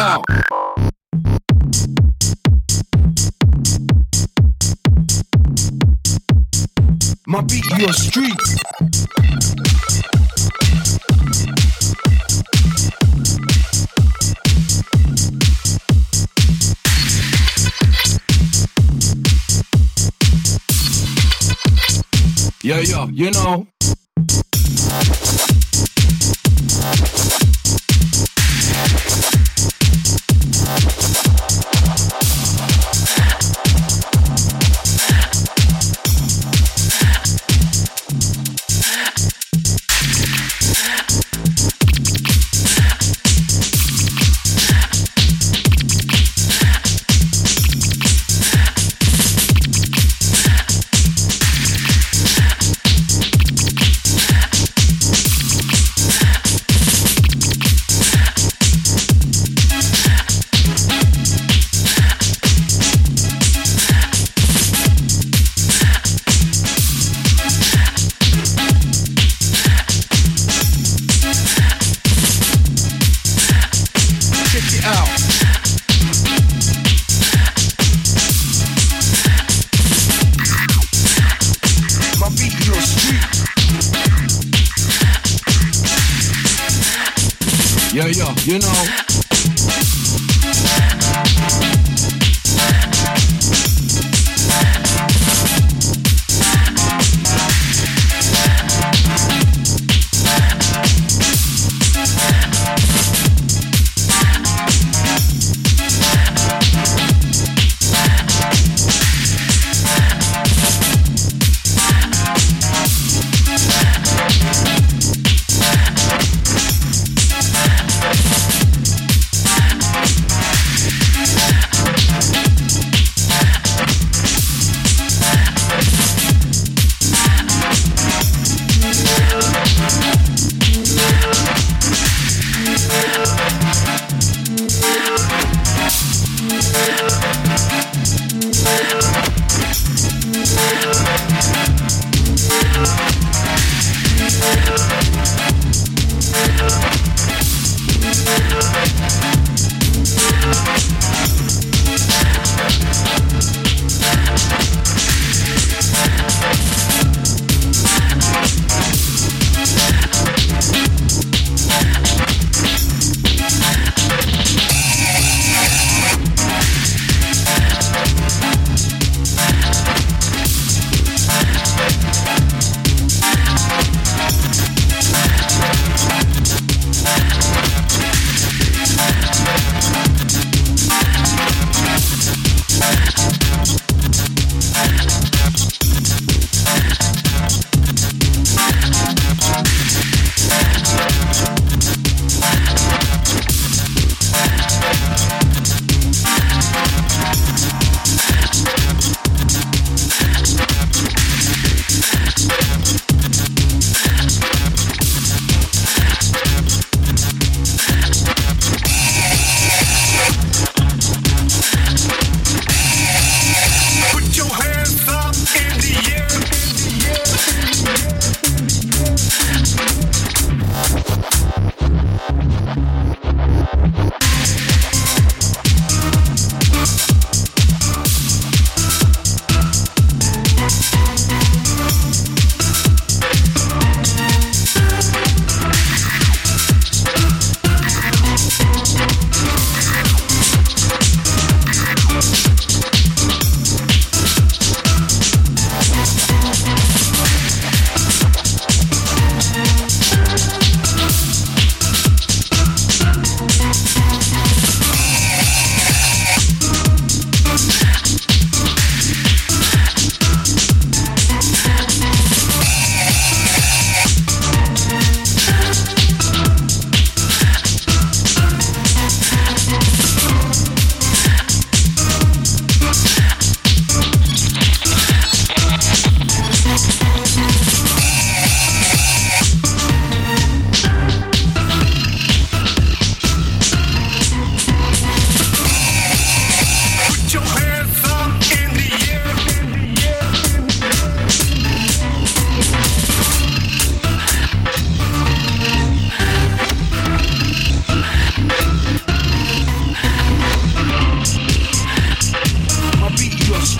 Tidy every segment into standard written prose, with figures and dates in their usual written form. now. My beat, your street. Yo, you know. Yo, you know.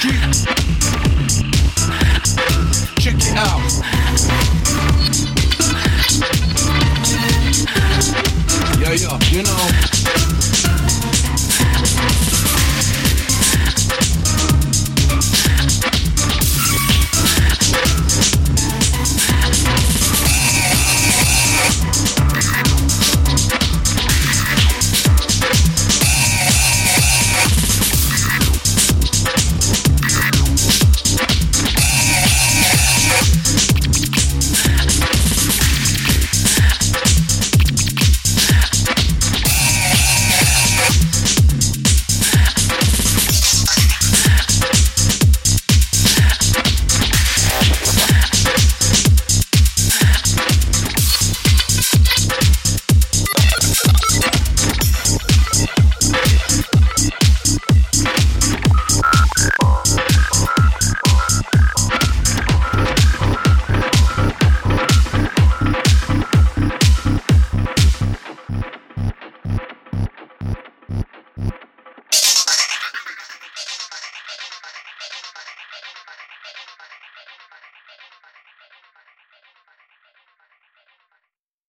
streets.